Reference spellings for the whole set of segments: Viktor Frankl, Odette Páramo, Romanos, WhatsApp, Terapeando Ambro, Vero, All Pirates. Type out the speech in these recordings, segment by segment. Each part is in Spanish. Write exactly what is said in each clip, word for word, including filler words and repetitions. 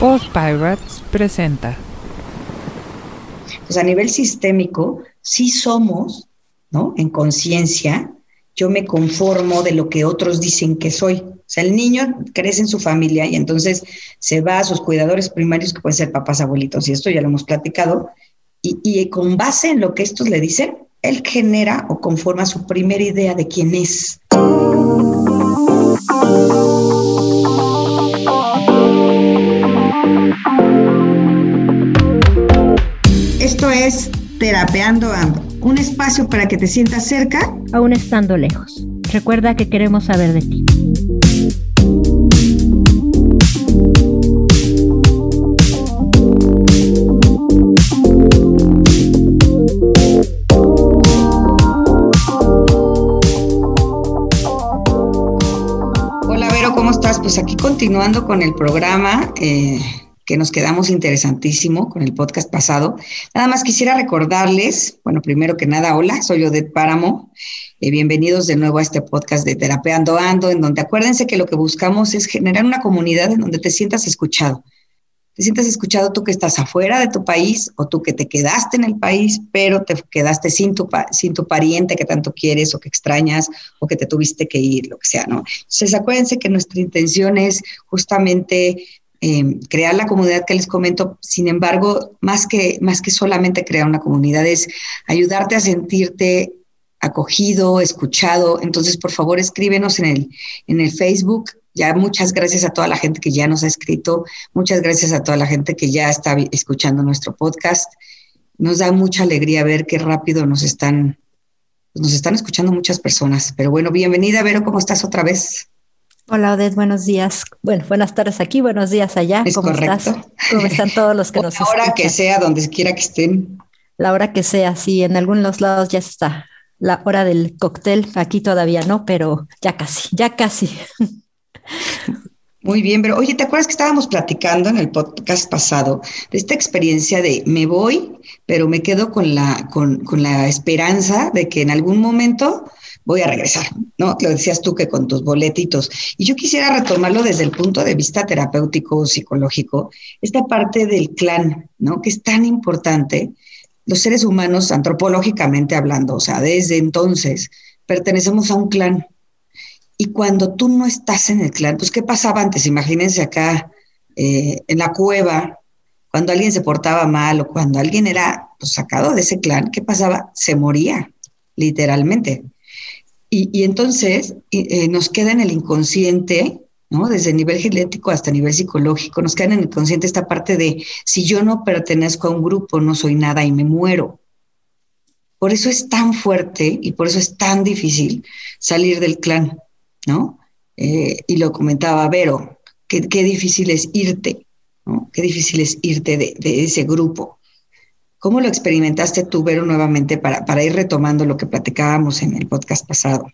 All Pirates presenta. Pues a nivel sistémico, sí somos, ¿no? En conciencia, yo me conformo de lo que otros dicen que soy. O sea, el niño crece en su familia y entonces se va a sus cuidadores primarios, que pueden ser papás, abuelitos, y esto ya lo hemos platicado, y, y con base en lo que estos le dicen, él genera o conforma su primera idea de quién es. Esto es Terapeando Ambro, un espacio para que te sientas cerca, aún estando lejos. Recuerda que queremos saber de ti. Hola Vero, ¿cómo estás? Pues aquí continuando con el programa, eh, que nos quedamos interesantísimo con el podcast pasado. Nada más quisiera recordarles, bueno, primero que nada, hola, soy Odette Páramo, eh, bienvenidos de nuevo a este podcast de Terapeando Ando, en donde acuérdense que lo que buscamos es generar una comunidad en donde te sientas escuchado. Te sientas escuchado tú que estás afuera de tu país o tú que te quedaste en el país, pero te quedaste sin tu, pa- sin tu pariente que tanto quieres o que extrañas o que te tuviste que ir, lo que sea, ¿no? Entonces acuérdense que nuestra intención es justamente Eh, crear la comunidad que les comento. Sin embargo, más que, más que solamente crear una comunidad, es ayudarte a sentirte acogido, escuchado. Entonces, por favor, escríbenos en el, en el Facebook. Ya muchas gracias a toda la gente que ya nos ha escrito, muchas gracias a toda la gente que ya está escuchando nuestro podcast. Nos da mucha alegría ver qué rápido nos están, nos están escuchando muchas personas. Pero bueno, bienvenida, Vero, ¿cómo estás otra vez? Hola Odette, buenos días. Bueno, buenas tardes aquí, buenos días allá. Es ¿Cómo correcto. Estás? ¿Cómo están todos los que nos escuchan? La hora que sea, donde quiera que estén. La hora que sea, sí, en algunos lados ya está la hora del cóctel, aquí todavía no, pero ya casi, ya casi. Muy bien, pero oye, ¿te acuerdas que estábamos platicando en el podcast pasado de esta experiencia de me voy, pero me quedo con la, con, con la esperanza de que en algún momento voy a regresar, ¿no? Lo decías tú que con tus boletitos. Y yo quisiera retomarlo desde el punto de vista terapéutico o psicológico, esta parte del clan, ¿no? Que es tan importante. Los seres humanos, antropológicamente hablando, o sea, desde entonces, pertenecemos a un clan. Y cuando tú no estás en el clan, pues, ¿qué pasaba antes? Imagínense acá, eh, en la cueva, cuando alguien se portaba mal o cuando alguien era pues, sacado de ese clan, ¿qué pasaba? Se moría, literalmente. Y, y entonces eh, nos queda en el inconsciente, ¿no? Desde el nivel genético hasta el nivel psicológico, nos queda en el inconsciente esta parte de si yo no pertenezco a un grupo, no soy nada y me muero. Por eso es tan fuerte y por eso es tan difícil salir del clan, ¿no? Eh, y lo comentaba Vero, qué, qué difícil es irte, ¿no? Qué difícil es irte de, de ese grupo. ¿Cómo lo experimentaste tú, Vero, nuevamente para, para ir retomando lo que platicábamos en el podcast pasado?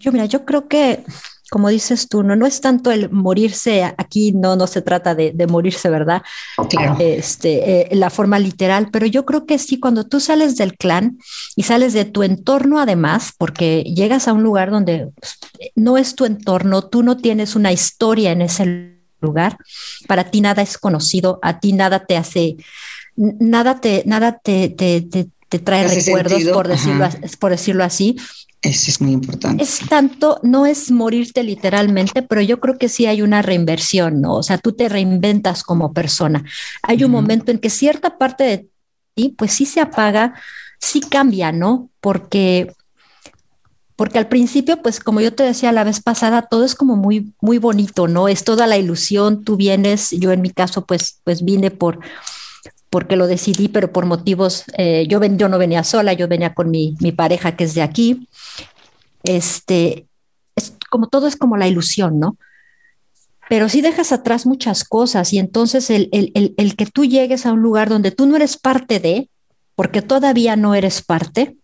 Yo, mira, yo creo que, como dices tú, no, no es tanto el morirse, aquí no, no se trata de, de morirse, ¿verdad? Claro. Este, eh, la forma literal, pero yo creo que sí, cuando tú sales del clan y sales de tu entorno además, porque llegas a un lugar donde no es tu entorno, tú no tienes una historia en ese lugar, para ti nada es conocido, a ti nada te hace... Nada te, nada te, te, te, te trae recuerdos, por decirlo, por decirlo así. Eso es muy importante. Es tanto, no es morirte literalmente, pero yo creo que sí hay una reinversión, ¿no? O sea, tú te reinventas como persona. Hay uh-huh. un momento en que cierta parte de ti, pues sí se apaga, sí cambia, ¿no? Porque... Porque al principio, pues como yo te decía la vez pasada, todo es como muy, muy bonito, ¿no? Es toda la ilusión, tú vienes, yo en mi caso, pues, pues vine por... porque lo decidí, pero por motivos, eh, yo, ven, yo no venía sola, yo venía con mi, mi pareja que es de aquí. Este, es como todo es como la ilusión, ¿no? Pero sí dejas atrás muchas cosas y entonces el, el, el, el que tú llegues a un lugar donde tú no eres parte de, porque todavía no eres parte,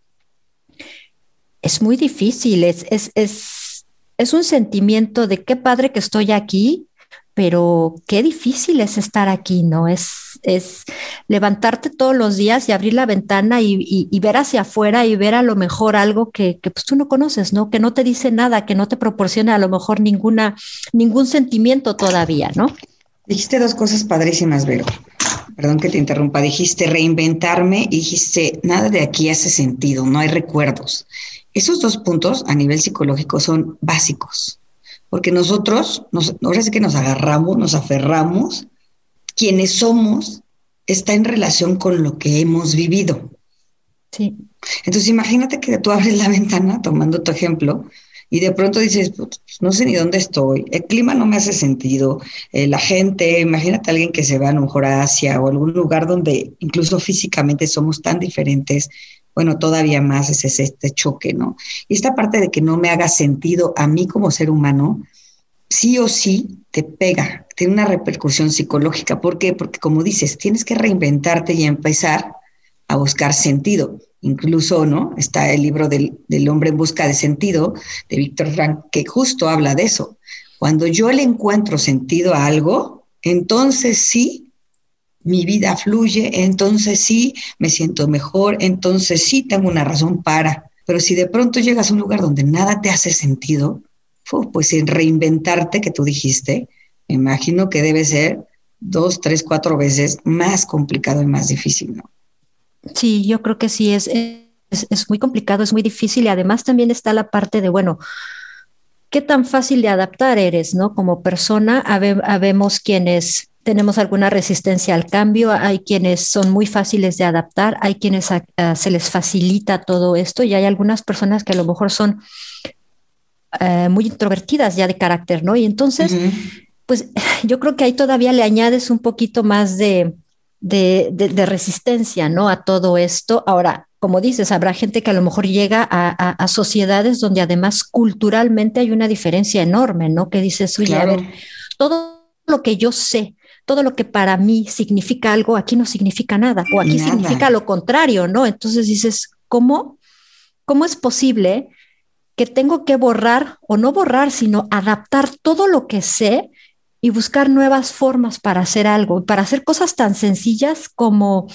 es muy difícil, es, es, es, es un sentimiento de qué padre que estoy aquí, pero qué difícil es estar aquí, ¿no? Es, es levantarte todos los días y abrir la ventana y, y, y ver hacia afuera y ver a lo mejor algo que, que pues, tú no conoces, ¿no? Que no te dice nada, que no te proporciona a lo mejor ninguna, ningún sentimiento todavía, ¿no? Dijiste dos cosas padrísimas, Vero. Perdón que te interrumpa. Dijiste reinventarme y dijiste nada de aquí hace sentido, no hay recuerdos. Esos dos puntos a nivel psicológico son básicos, porque nosotros, nos, ahora sí que nos agarramos, nos aferramos. Quienes somos está en relación con lo que hemos vivido. Sí. Entonces imagínate que tú abres la ventana, tomando tu ejemplo, y de pronto dices, pues, no sé ni dónde estoy, el clima no me hace sentido, eh, la gente, imagínate a alguien que se va a lo mejor a Asia o algún lugar donde incluso físicamente somos tan diferentes, bueno, todavía más es ese, este choque, ¿no? Y esta parte de que no me haga sentido a mí como ser humano, sí o sí te pega, tiene una repercusión psicológica. ¿Por qué? Porque como dices, tienes que reinventarte y empezar a buscar sentido. Incluso, ¿no? Está el libro del, del hombre en busca de sentido, de Viktor Frankl, que justo habla de eso. Cuando yo le encuentro sentido a algo, entonces sí, mi vida fluye, entonces sí, me siento mejor, entonces sí, tengo una razón para. Pero si de pronto llegas a un lugar donde nada te hace sentido, pues en reinventarte, que tú dijiste, me imagino que debe ser dos, tres, cuatro veces más complicado y más difícil, ¿no? Sí, yo creo que sí, es, es, es muy complicado, es muy difícil, y además también está la parte de, bueno, ¿qué tan fácil de adaptar eres, no? Como persona, hab- habemos quienes tenemos alguna resistencia al cambio, hay quienes son muy fáciles de adaptar, hay quienes a, a, se les facilita todo esto, y hay algunas personas que a lo mejor son eh, muy introvertidas ya de carácter, ¿no? Y entonces, uh-huh. pues yo creo que ahí todavía le añades un poquito más de... De, de, de resistencia, ¿no? A todo esto. Ahora, como dices, habrá gente que a lo mejor llega a, a, a sociedades donde además culturalmente hay una diferencia enorme, ¿no? Que dices, oye, claro. A ver, todo lo que yo sé, todo lo que para mí significa algo, aquí no significa nada, o aquí nada. Significa lo contrario, ¿no? Entonces dices, ¿cómo? ¿Cómo es posible que tengo que borrar, o no borrar, sino adaptar todo lo que sé y buscar nuevas formas para hacer algo, para hacer cosas tan sencillas como,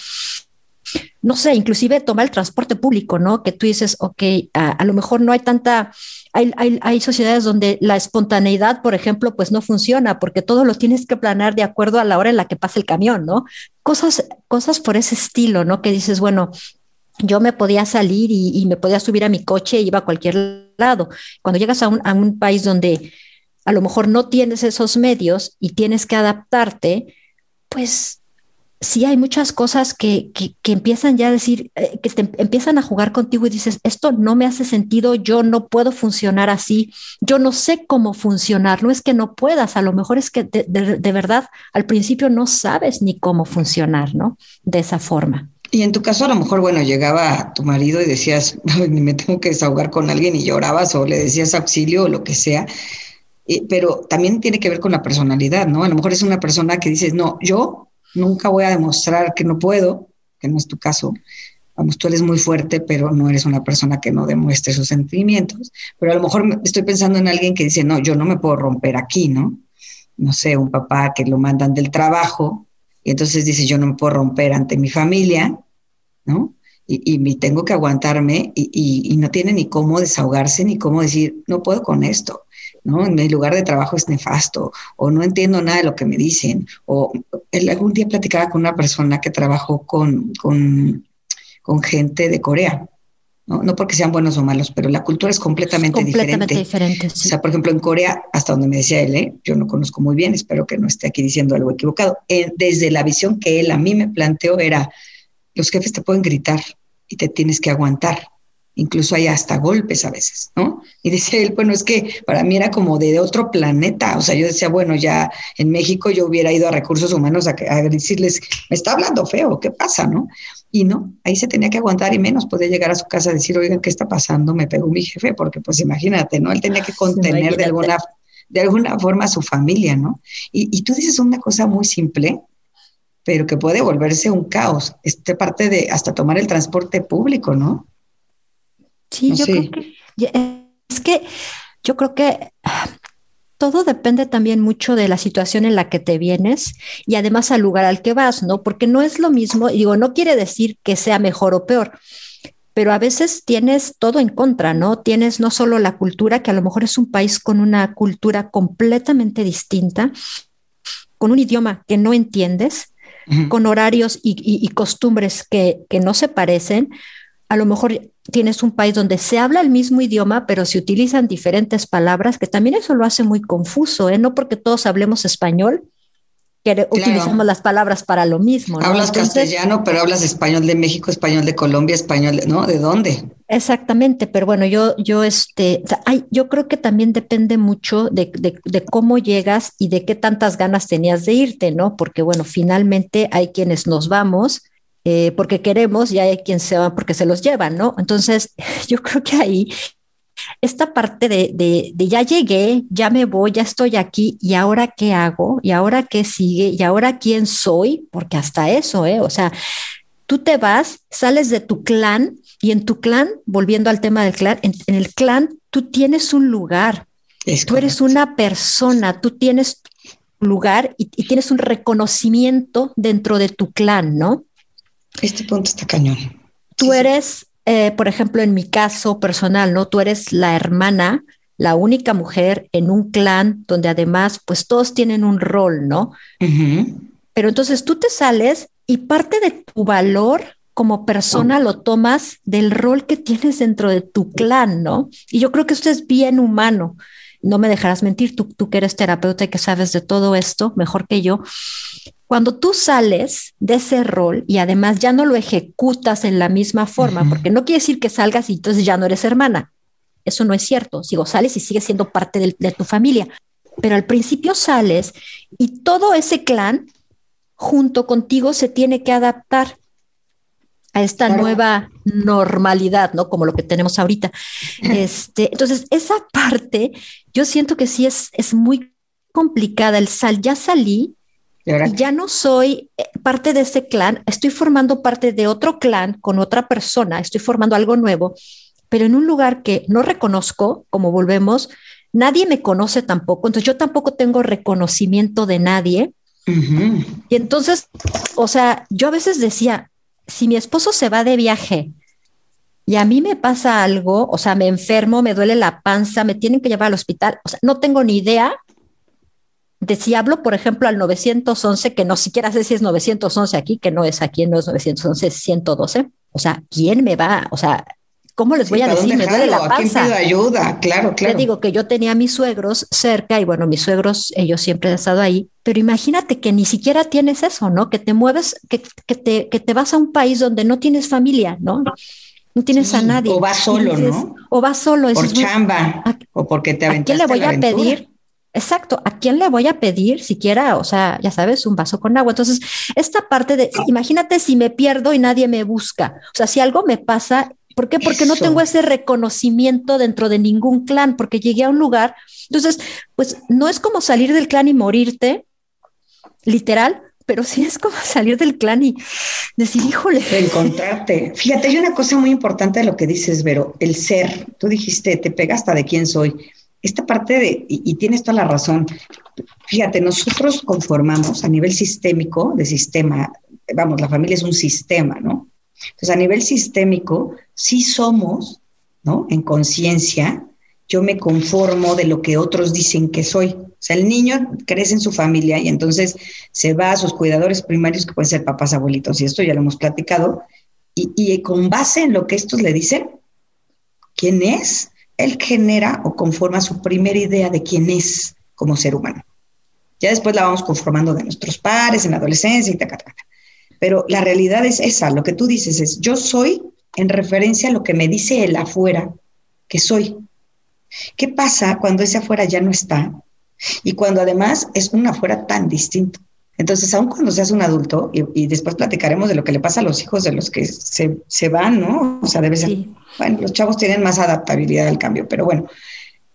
no sé, inclusive tomar el transporte público, ¿no? Que tú dices, ok, a, a lo mejor no hay tanta, hay, hay, hay sociedades donde la espontaneidad, por ejemplo, pues no funciona, porque todo lo tienes que planear de acuerdo a la hora en la que pasa el camión, ¿no? Cosas, cosas por ese estilo, ¿no? Que dices, bueno, yo me podía salir y, y me podía subir a mi coche e iba a cualquier lado. Cuando llegas a un, a un país donde a lo mejor no tienes esos medios y tienes que adaptarte, pues sí hay muchas cosas que, que, que empiezan ya a decir, eh, que te empiezan a jugar contigo y dices, esto no me hace sentido, yo no puedo funcionar así, yo no sé cómo funcionar, no es que no puedas, a lo mejor es que de, de, de verdad al principio no sabes ni cómo funcionar, ¿no? De esa forma. Y en tu caso a lo mejor, bueno, llegaba tu marido y decías, me tengo que desahogar con alguien, y llorabas o le decías auxilio o lo que sea. Pero también tiene que ver con la personalidad, ¿no? A lo mejor es una persona que dices, no, yo nunca voy a demostrar que no puedo, que no es tu caso. Vamos, tú eres muy fuerte, pero no eres una persona que no demuestre sus sentimientos. Pero a lo mejor estoy pensando en alguien que dice, no, yo no me puedo romper aquí, ¿no? No sé, un papá que lo mandan del trabajo y entonces dice, yo no me puedo romper ante mi familia, ¿no? Y, y tengo que aguantarme y, y, y no tiene ni cómo desahogarse, ni cómo decir, no puedo con esto, ¿no? En mi lugar de trabajo es nefasto, o no entiendo nada de lo que me dicen, o el, algún día platicaba con una persona que trabajó con, con, con gente de Corea, ¿no? No porque sean buenos o malos, pero la cultura es completamente, completamente diferente. diferente sí. O sea, por ejemplo, en Corea, hasta donde me decía él, ¿eh? Yo no conozco muy bien, espero que no esté aquí diciendo algo equivocado, eh, desde la visión que él a mí me planteó era, los jefes te pueden gritar y te tienes que aguantar. Incluso hay hasta golpes a veces, ¿no? Y decía él, bueno, es que para mí era como de, de otro planeta. O sea, yo decía, bueno, ya en México yo hubiera ido a recursos humanos a, a decirles, me está hablando feo, ¿qué pasa, no? Y no, ahí se tenía que aguantar y menos podía llegar a su casa a decir, oigan, ¿qué está pasando? Me pegó mi jefe, porque pues imagínate, ¿no? Él tenía que contener imagínate. de alguna de alguna forma a su familia, ¿no? Y, y tú dices una cosa muy simple, pero que puede volverse un caos. Esta parte de hasta tomar el transporte público, ¿no? Sí, yo sí. creo que es que yo creo que todo depende también mucho de la situación en la que te vienes y además al lugar al que vas, ¿no? Porque no es lo mismo, digo, no quiere decir que sea mejor o peor, pero a veces tienes todo en contra, ¿no? Tienes no solo la cultura, que a lo mejor es un país con una cultura completamente distinta, con un idioma que no entiendes, uh-huh. con horarios y, y, y costumbres que, que no se parecen. A lo mejor tienes un país donde se habla el mismo idioma, pero se utilizan diferentes palabras, que también eso lo hace muy confuso, ¿eh? No porque todos hablemos español, que claro. utilizamos las palabras para lo mismo, ¿no? Hablas Entonces, castellano, pero hablas español de México, español de Colombia, español, de, ¿no? ¿De dónde? Exactamente, pero bueno, yo, yo, este, o sea, ay, yo creo que también depende mucho de, de, de cómo llegas y de qué tantas ganas tenías de irte, ¿no? Porque bueno, finalmente hay quienes nos vamos eh, porque queremos y hay quienes se van porque se los llevan, ¿no? Entonces, yo creo que ahí esta parte de, de, de ya llegué, ya me voy, ya estoy aquí, ¿y ahora qué hago? ¿Y ahora qué sigue? ¿Y ahora quién soy? Porque hasta eso, ¿eh? O sea, tú te vas, sales de tu clan y en tu clan, volviendo al tema del clan, en, en el clan tú tienes un lugar, es tú correcto. Eres una persona, tú tienes un lugar y, y tienes un reconocimiento dentro de tu clan, ¿no? Este punto está cañón. Tú sí, eres... Sí. Eh, por ejemplo, en mi caso personal, ¿no? Tú eres la hermana, la única mujer en un clan donde además, pues todos tienen un rol, ¿no? Uh-huh. Pero entonces tú te sales y parte de tu valor como persona uh-huh. lo tomas del rol que tienes dentro de tu clan, ¿no? Y yo creo que esto es bien humano. No me dejarás mentir, tú, tú que eres terapeuta y que sabes de todo esto mejor que yo. Cuando tú sales de ese rol y además ya no lo ejecutas en la misma forma, uh-huh. porque no quiere decir que salgas y entonces ya no eres hermana. Eso no es cierto. Sigo, sales y sigues siendo parte de, de tu familia. Pero al principio sales y todo ese clan junto contigo se tiene que adaptar a esta claro. nueva normalidad, ¿no? Como lo que tenemos ahorita. Este, entonces, esa parte, yo siento que sí es, es muy complicada. El sal, ya salí, ya no soy parte de ese clan, estoy formando parte de otro clan con otra persona, estoy formando algo nuevo, pero en un lugar que no reconozco, como volvemos, nadie me conoce tampoco, entonces yo tampoco tengo reconocimiento de nadie. Uh-huh. Y entonces, o sea, yo a veces decía, si mi esposo se va de viaje y a mí me pasa algo, o sea, me enfermo, me duele la panza, me tienen que llevar al hospital, o sea, no tengo ni idea de si hablo, por ejemplo, al nueve once, que no siquiera sé si es nueve once aquí, que no es aquí, no es nueve once, es ciento doce. O sea, ¿quién me va? O sea, ¿cómo les voy sí, a decir? Me duele la panza. ¿A quién pido ayuda? Claro, claro. Le digo que yo tenía a mis suegros cerca y bueno, mis suegros, ellos siempre han estado ahí. Pero imagínate que ni siquiera tienes eso, ¿no? Que te mueves, que, que, te, que te vas a un país donde no tienes familia, ¿no? No tienes sí, a nadie. O vas solo, dices, ¿no? O vas solo. Por chamba muy... o porque te aventaste a la aventura. ¿A quién le voy a pedir? Exacto, ¿a quién le voy a pedir siquiera? O sea, ya sabes, un vaso con agua. Entonces, esta parte de, imagínate si me pierdo y nadie me busca. O sea, si algo me pasa, ¿por qué? Porque eso. No tengo ese reconocimiento dentro de ningún clan, porque llegué a un lugar. Entonces, pues no es como salir del clan y morirte, literal, pero sí es como salir del clan y decir, híjole. Encontrarte. Fíjate, hay una cosa muy importante de lo que dices, Vero, el ser. Tú dijiste, te pega hasta de quién soy. Esta parte de, y, y tienes toda la razón, fíjate, nosotros conformamos a nivel sistémico, de sistema, vamos, la familia es un sistema, ¿no? Entonces, a nivel sistémico, sí somos, ¿no? En conciencia, yo me conformo de lo que otros dicen que soy. O sea, el niño crece en su familia y entonces se va a sus cuidadores primarios, que pueden ser papás, abuelitos, y esto ya lo hemos platicado, y, y con base en lo que estos le dicen, ¿quién es? Él genera o conforma su primera idea de quién es como ser humano. Ya después la vamos conformando de nuestros pares, en la adolescencia y tal, tal, tal. Pero la realidad es esa, lo que tú dices es, yo soy en referencia a lo que me dice el afuera que soy. ¿Qué pasa cuando ese afuera ya no está? Y cuando además es un afuera tan distinto. Entonces, aun cuando seas un adulto, y, y después platicaremos de lo que le pasa a los hijos de los que se, se van, ¿no? O sea, debe ser... Sí. Bueno, los chavos tienen más adaptabilidad al cambio, pero bueno.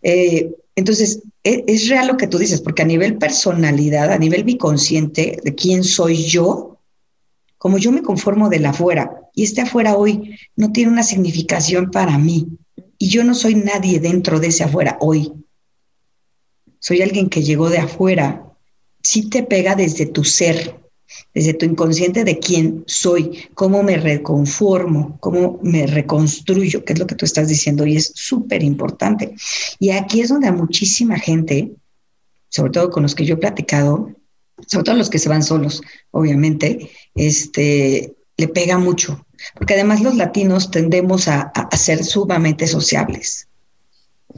Eh, entonces, es, es real lo que tú dices, porque a nivel personalidad, a nivel biconsciente, de quién soy yo, como yo me conformo del afuera, y este afuera hoy no tiene una significación para mí, y yo no soy nadie dentro de ese afuera hoy. Soy alguien que llegó de afuera. Sí te pega desde tu ser, desde tu inconsciente de quién soy, cómo me reconformo, cómo me reconstruyo, que es lo que tú estás diciendo y es súper importante. Y aquí es donde a muchísima gente, sobre todo con los que yo he platicado, sobre todo los que se van solos, obviamente, este, le pega mucho, porque además los latinos tendemos a, a, a ser sumamente sociables,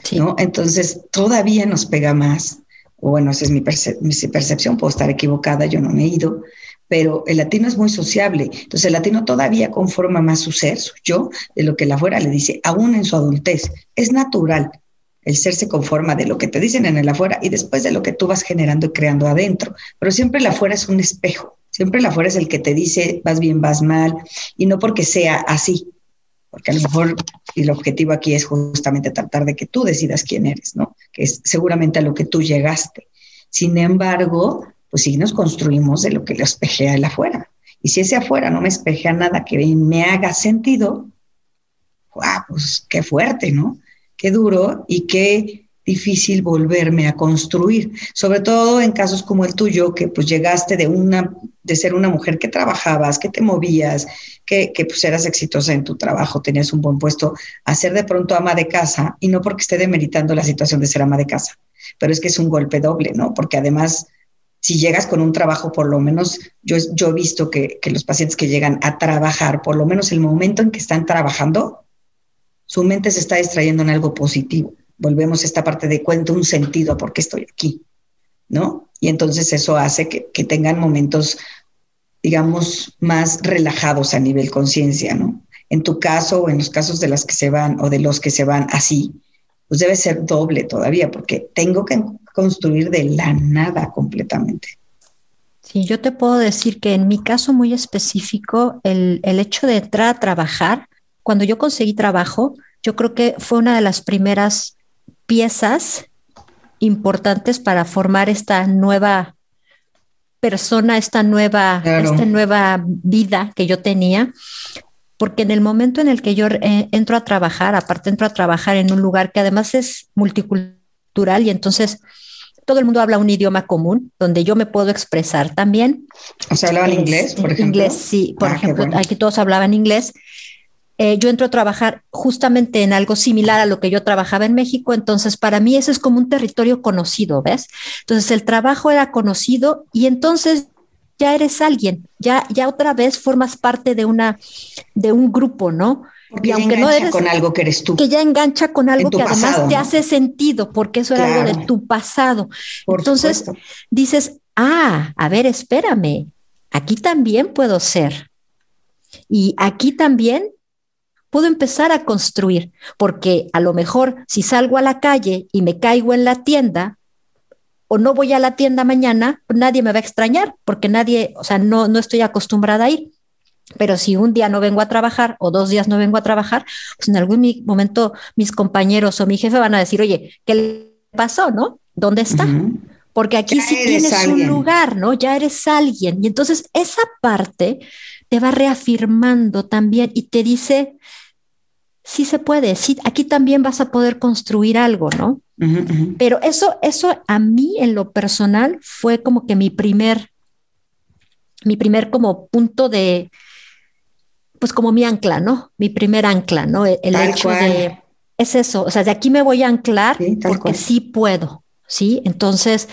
sí, ¿no? Entonces todavía nos pega más, o bueno, esa es mi, perce- mi percepción, puedo estar equivocada, yo no me he ido, pero el latino es muy sociable, entonces el latino todavía conforma más su ser, su yo, de lo que la afuera le dice, aún en su adultez, es natural. El ser se conforma de lo que te dicen en el afuera y después de lo que tú vas generando y creando adentro. Pero siempre el afuera es un espejo. Siempre el afuera es el que te dice vas bien, vas mal. Y no porque sea así. Porque a lo mejor el objetivo aquí es justamente tratar de que tú decidas quién eres, ¿no? Que es seguramente a lo que tú llegaste. Sin embargo, pues sí nos construimos de lo que le espejea el afuera. Y si ese afuera no me espejea nada que me haga sentido, ¡guau! Pues qué fuerte, ¿no? Qué duro y qué difícil volverme a construir, sobre todo en casos como el tuyo, que pues llegaste de una, de ser una mujer que trabajabas, que te movías, que, que pues eras exitosa en tu trabajo, tenías un buen puesto, a ser de pronto ama de casa, y no porque esté demeritando la situación de ser ama de casa, pero es que es un golpe doble, ¿no? Porque además, si llegas con un trabajo, por lo menos, yo, yo he visto que, que los pacientes que llegan a trabajar, por lo menos el momento en que están trabajando, su mente se está distrayendo en algo positivo. Volvemos a esta parte de cuento un sentido a por qué estoy aquí, ¿no? Y entonces eso hace que, que tengan momentos, digamos, más relajados a nivel conciencia, ¿no? En tu caso o en los casos de las que se van o de los que se van así, pues debe ser doble todavía porque tengo que construir de la nada completamente. Sí, yo te puedo decir que en mi caso muy específico, el, el hecho de entrar a trabajar, cuando yo conseguí trabajo, yo creo que fue una de las primeras piezas importantes para formar esta nueva persona, esta nueva, claro. esta nueva vida que yo tenía, porque en el momento en el que yo eh, entro a trabajar, aparte entro a trabajar en un lugar que además es multicultural y entonces todo el mundo habla un idioma común, donde yo me puedo expresar también. O sea, ¿hablaban inglés, por ejemplo? Inglés, sí. Por ah, ejemplo, bueno. Aquí todos hablaban inglés. Eh, yo entro a trabajar justamente en algo similar a lo que yo trabajaba en México, entonces para mí ese es como un territorio conocido, ¿ves? Entonces el trabajo era conocido y entonces ya eres alguien, ya, ya otra vez formas parte de una, de un grupo, ¿no? Porque y aunque no eres con algo que eres tú, que ya engancha con algo que pasado, además ¿no? te hace sentido, porque eso claro. era algo de tu pasado. Por entonces supuesto. Dices, ah, a ver, espérame, aquí también puedo ser y aquí también puedo empezar a construir, porque a lo mejor si salgo a la calle y me caigo en la tienda o no voy a la tienda mañana, nadie me va a extrañar porque nadie, o sea, no, no estoy acostumbrada a ir. Pero si un día no vengo a trabajar o dos días no vengo a trabajar, pues en algún momento mis compañeros o mi jefe van a decir, oye, ¿qué le pasó, no? ¿Dónde está? Uh-huh. Porque aquí ya sí tienes alguien. Un lugar, ¿no? Ya eres alguien. Y entonces esa parte te va reafirmando también y te dice... Sí se puede, sí, aquí también vas a poder construir algo, ¿no? Uh-huh, uh-huh. Pero eso, eso a mí en lo personal fue como que mi primer, mi primer como punto de, pues como mi ancla, ¿no? Mi primer ancla, ¿no? El, el hecho cual. de, es eso, o sea, de aquí me voy a anclar sí, porque cual. sí puedo, ¿sí? Entonces,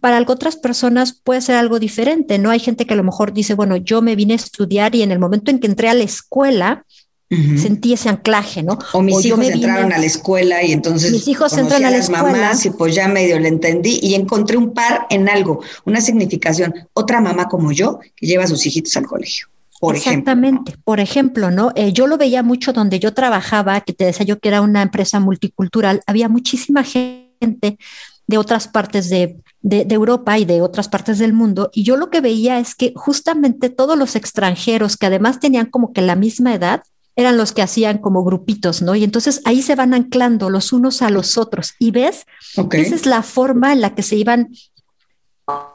para otras personas puede ser algo diferente, ¿no? Hay gente que a lo mejor dice, bueno, yo me vine a estudiar y en el momento en que entré a la escuela... Uh-huh. Sentí ese anclaje, ¿no? O mis o hijos entraron vine, a la escuela y entonces mis hijos entran a la escuela. Mamás y pues ya medio le entendí y encontré un par en algo, una significación. Otra mamá como yo que lleva a sus hijitos al colegio, por Exactamente. ejemplo. Exactamente, por ejemplo, ¿no? Eh, yo lo veía mucho donde yo trabajaba, que te decía yo que era una empresa multicultural, había muchísima gente de otras partes de, de, de Europa y de otras partes del mundo y yo lo que veía es que justamente todos los extranjeros que además tenían como que la misma edad, eran los que hacían como grupitos, ¿no? Y entonces ahí se van anclando los unos a los otros. ¿Y ves? Okay. Esa es la forma en la que se iban...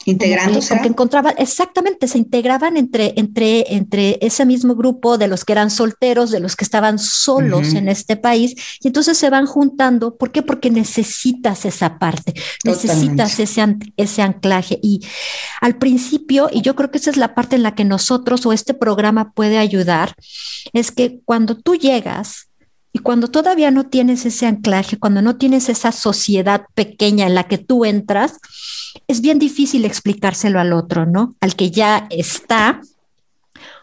Integrándose. Porque encontraban, exactamente, se integraban entre, entre, entre ese mismo grupo de los que eran solteros, de los que estaban solos uh-huh. en este país. Y entonces se van juntando. ¿Por qué? Porque necesitas esa parte. Totalmente. Necesitas ese, ese anclaje. Y al principio, y yo creo que esa es la parte en la que nosotros o este programa puede ayudar, es que cuando tú llegas Y cuando todavía no tienes ese anclaje, cuando no tienes esa sociedad pequeña en la que tú entras, es bien difícil explicárselo al otro, ¿no? Al que ya está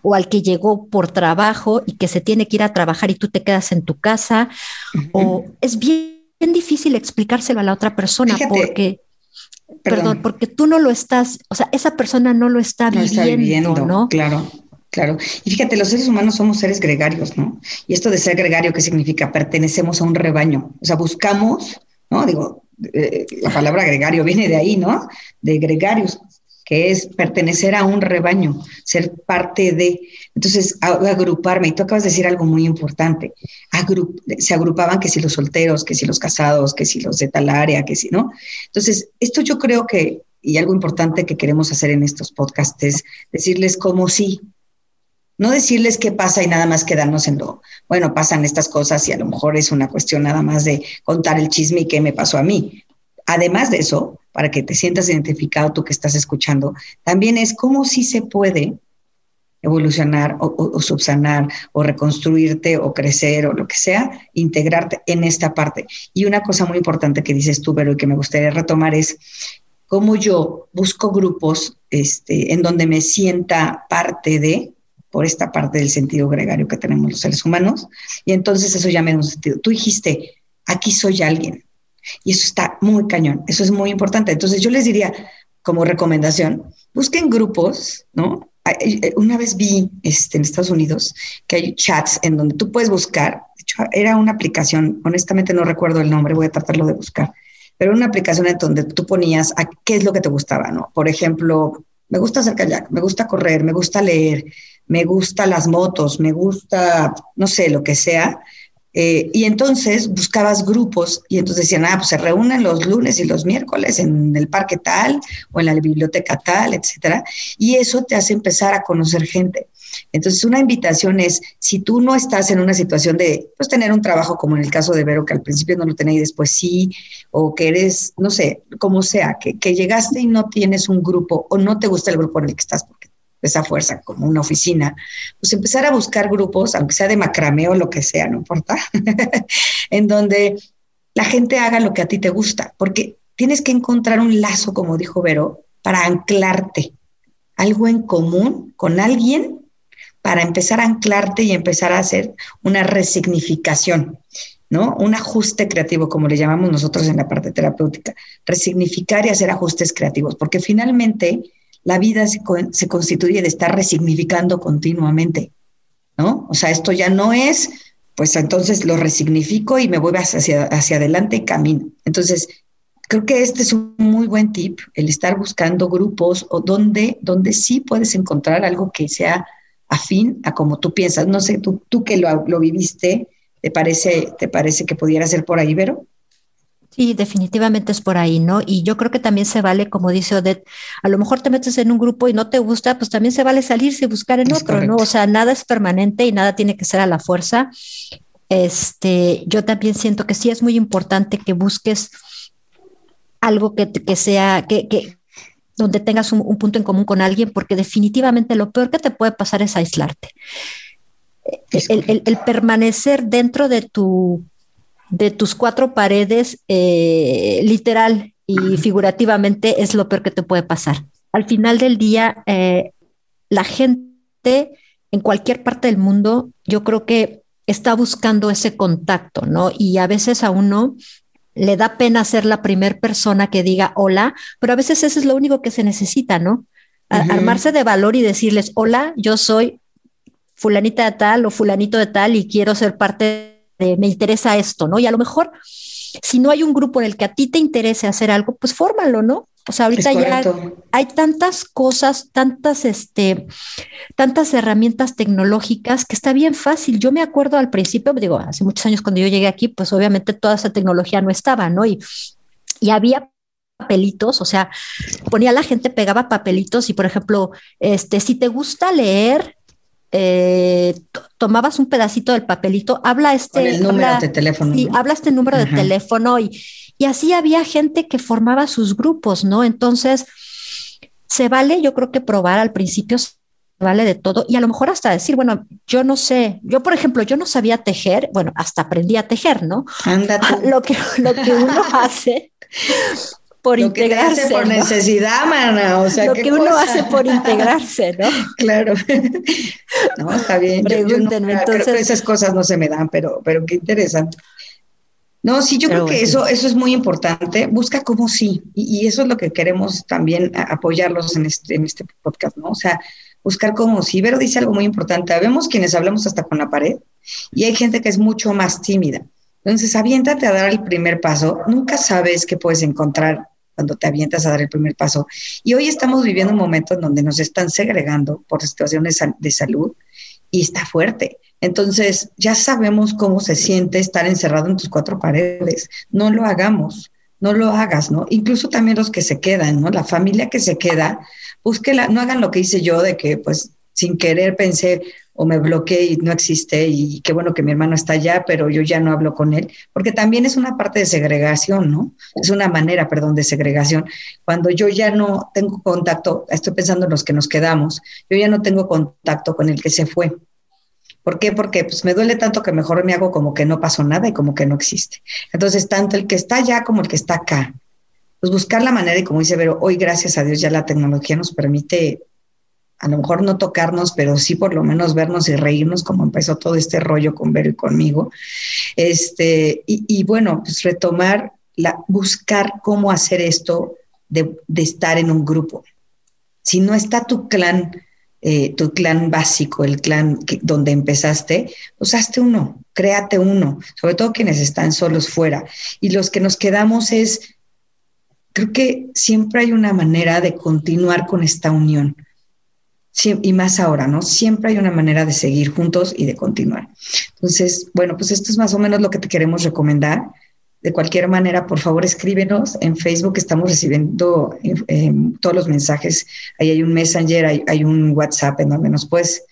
o al que llegó por trabajo y que se tiene que ir a trabajar y tú te quedas en tu casa. Uh-huh. O es bien, bien difícil explicárselo a la otra persona. Fíjate. porque... Perdón. Perdón, porque tú no lo estás, o sea, esa persona no lo está no viviendo, está viviendo, ¿no? Claro, claro. Y fíjate, los seres humanos somos seres gregarios, ¿no? Y esto de ser gregario, ¿qué significa? Pertenecemos a un rebaño, o sea, buscamos, ¿no? Digo, eh, la palabra gregario viene de ahí, ¿no? De gregarios, que es pertenecer a un rebaño, ser parte de, entonces, a, agruparme. Y tú acabas de decir algo muy importante. Agru- se agrupaban que si los solteros, que si los casados, que si los de tal área, que si, ¿no? Entonces, esto yo creo que, y algo importante que queremos hacer en estos podcasts es decirles cómo sí. No decirles qué pasa y nada más quedarnos en lo, bueno, pasan estas cosas y a lo mejor es una cuestión nada más de contar el chisme y qué me pasó a mí. Además de eso, para que te sientas identificado tú que estás escuchando, también es cómo sí se puede evolucionar o, o, o subsanar o reconstruirte o crecer o lo que sea, integrarte en esta parte. Y una cosa muy importante que dices tú, Vero, y que me gustaría retomar es cómo yo busco grupos este, en donde me sienta parte de, por esta parte del sentido gregario que tenemos los seres humanos, y entonces eso ya me da un sentido. Tú dijiste, aquí soy alguien. Y eso está muy cañón, eso es muy importante. Entonces yo les diría, como recomendación, busquen grupos, ¿no? Una vez vi este, en Estados Unidos que hay chats en donde tú puedes buscar, de hecho era una aplicación, honestamente no recuerdo el nombre, voy a tratarlo de buscar, pero era una aplicación en donde tú ponías a qué es lo que te gustaba, ¿no? Por ejemplo, me gusta hacer kayak, me gusta correr, me gusta leer, me gusta las motos, me gusta, no sé, lo que sea. Eh, y entonces buscabas grupos y entonces decían, ah, pues se reúnen los lunes y los miércoles en el parque tal o en la biblioteca tal, etcétera. Y eso te hace empezar a conocer gente. Entonces una invitación es, si tú no estás en una situación de pues, tener un trabajo como en el caso de Vero, que al principio no lo tenía y después sí, o que eres, no sé, como sea, que, que llegaste y no tienes un grupo o no te gusta el grupo en el que estás porque esa fuerza, como una oficina, pues empezar a buscar grupos, aunque sea de macramé o lo que sea, no importa, en donde la gente haga lo que a ti te gusta, porque tienes que encontrar un lazo, como dijo Vero, para anclarte, algo en común con alguien, para empezar a anclarte y empezar a hacer una resignificación, ¿no? Un ajuste creativo, como le llamamos nosotros en la parte terapéutica, resignificar y hacer ajustes creativos, porque finalmente la vida se, con, se constituye de estar resignificando continuamente, ¿no? O sea, esto ya no es, pues entonces lo resignifico y me voy hacia, hacia adelante y camino. Entonces, creo que este es un muy buen tip, el estar buscando grupos o donde, donde sí puedes encontrar algo que sea afín a como tú piensas. No sé, tú, tú que lo, lo viviste, ¿te parece, te parece que pudiera ser por ahí, Vero? Sí, definitivamente es por ahí, ¿no? Y yo creo que también se vale, como dice Odette, a lo mejor te metes en un grupo y no te gusta, pues también se vale salirse y buscar en es otro, correcto. ¿No? O sea, nada es permanente y nada tiene que ser a la fuerza. Este, yo también siento que sí es muy importante que busques algo que, que sea, que, que donde tengas un, un punto en común con alguien, porque definitivamente lo peor que te puede pasar es aislarte. Es el, el, el permanecer dentro de tu... de tus cuatro paredes, eh, literal y figurativamente, es lo peor que te puede pasar. Al final del día, eh, la gente en cualquier parte del mundo, yo creo que está buscando ese contacto, ¿no? Y a veces a uno le da pena ser la primer persona que diga hola, pero a veces eso es lo único que se necesita, ¿no? A- uh-huh. Armarse de valor y decirles, hola, yo soy fulanita de tal o fulanito de tal y quiero ser parte de De, me interesa esto, ¿no? Y a lo mejor, si no hay un grupo en el que a ti te interese hacer algo, pues fórmalo, ¿no? O sea, ahorita ya hay tantas cosas, tantas, este, tantas herramientas tecnológicas que está bien fácil. Yo me acuerdo al principio, digo, hace muchos años cuando yo llegué aquí, pues obviamente toda esa tecnología no estaba, ¿no? Y, y había papelitos, o sea, ponía a la gente, pegaba papelitos y, por ejemplo, este, si te gusta leer, Eh, t- tomabas un pedacito del papelito, habla este Con el número habla, de teléfono. Sí, habla este número Ajá. de teléfono y, y así había gente que formaba sus grupos, ¿no? Entonces, se vale, yo creo que probar al principio, se ¿vale? De todo. Y a lo mejor hasta decir, bueno, yo no sé, yo por ejemplo, yo no sabía tejer, bueno, hasta aprendí a tejer, ¿no? Ándate. Lo que, lo que uno hace por lo integrarse. Que te hace por, ¿no?, necesidad, mana, o sea, lo que cosa uno hace por integrarse, ¿no? Claro. No, está bien. Pregúntenme, yo, yo no, entonces... creo que esas cosas no se me dan, pero, pero qué interesante. No, sí, yo pero creo que sí. eso, eso es muy importante. Busca cómo sí. Y, y eso es lo que queremos también apoyarlos en este, en este podcast, ¿no? O sea, buscar cómo sí. Vero dice algo muy importante. Vemos quienes hablamos hasta con la pared y hay gente que es mucho más tímida. Entonces, aviéntate a dar el primer paso. Nunca sabes qué puedes encontrar cuando te avientas a dar el primer paso. Y hoy estamos viviendo un momento en donde nos están segregando por situaciones de salud y está fuerte. Entonces, ya sabemos cómo se siente estar encerrado en tus cuatro paredes. No lo hagamos, no lo hagas, ¿no? Incluso también los que se quedan, ¿no? La familia que se queda, búsquela, no hagan lo que hice yo de que, pues, sin querer pensé o me bloqueé y no existe y qué bueno que mi hermano está allá, pero yo ya no hablo con él. Porque también es una parte de segregación, ¿no? Es una manera, perdón, de segregación. Cuando yo ya no tengo contacto, estoy pensando en los que nos quedamos, yo ya no tengo contacto con el que se fue. ¿Por qué? Porque pues, me duele tanto que mejor me hago como que no pasó nada y como que no existe. Entonces, tanto el que está allá como el que está acá. Pues buscar la manera, y como dice Vero, hoy gracias a Dios ya la tecnología nos permite, a lo mejor no tocarnos, pero sí por lo menos vernos y reírnos, como empezó todo este rollo con Vero y conmigo. Este, y, y bueno, pues retomar, la, buscar cómo hacer esto de, de estar en un grupo. Si no está tu clan... Eh, tu clan básico, el clan que, donde empezaste, pues hazte uno, créate uno, sobre todo quienes están solos fuera. Y los que nos quedamos es, creo que siempre hay una manera de continuar con esta unión. Sie- y más ahora, ¿no? Siempre hay una manera de seguir juntos y de continuar. Entonces, bueno, pues esto es más o menos lo que te queremos recomendar. De cualquier manera, por favor, escríbenos. En Facebook estamos recibiendo eh, todos los mensajes. Ahí hay un Messenger, hay, hay un WhatsApp en donde nos puedes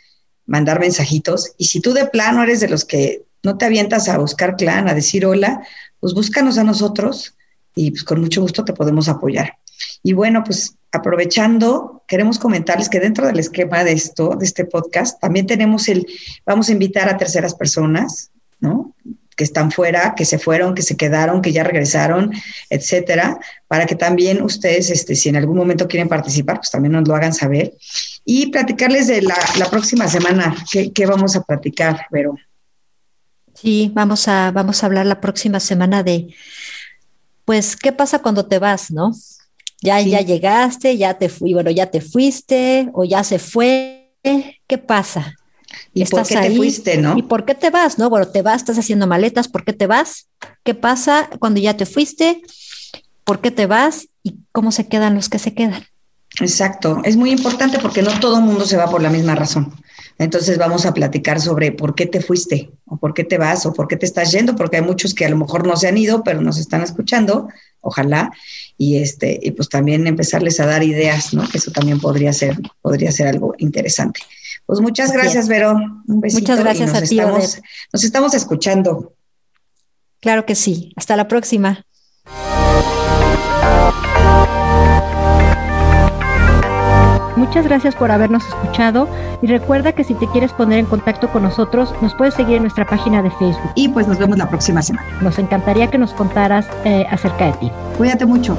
mandar mensajitos. Y si tú de plano eres de los que no te avientas a buscar clan, a decir hola, pues búscanos a nosotros y pues con mucho gusto te podemos apoyar. Y bueno, pues aprovechando, queremos comentarles que dentro del esquema de esto, de este podcast, también tenemos el, vamos a invitar a terceras personas, ¿no?, que están fuera, que se fueron, que se quedaron, que ya regresaron, etcétera, para que también ustedes, este, si en algún momento quieren participar, pues también nos lo hagan saber. Y platicarles de la, la próxima semana, ¿qué, qué vamos a platicar, Vero? Sí, vamos a, vamos a hablar la próxima semana de, pues, ¿qué pasa cuando te vas, no? Ya, sí. ya llegaste, ya te fui, bueno, ya te fuiste, o ya se fue, ¿qué pasa? ¿Y por qué te fuiste, no? ¿Y por qué te vas, no? Bueno, te vas, estás haciendo maletas, ¿por qué te vas? ¿Qué pasa cuando ya te fuiste? ¿Por qué te vas? ¿Y cómo se quedan los que se quedan? Exacto, es muy importante porque no todo el mundo se va por la misma razón. Entonces vamos a platicar sobre por qué te fuiste, o por qué te vas, o por qué te estás yendo, porque hay muchos que a lo mejor no se han ido, pero nos están escuchando, ojalá, y este, y pues también empezarles a dar ideas, ¿no? Que eso también podría ser, podría ser algo interesante. Pues muchas gracias, Vero. Un besito. Muchas gracias a ti, Odette. Nos estamos escuchando. Claro que sí. Hasta la próxima. Muchas gracias por habernos escuchado y recuerda que si te quieres poner en contacto con nosotros, nos puedes seguir en nuestra página de Facebook. Y pues nos vemos la próxima semana. Nos encantaría que nos contaras eh, acerca de ti. Cuídate mucho.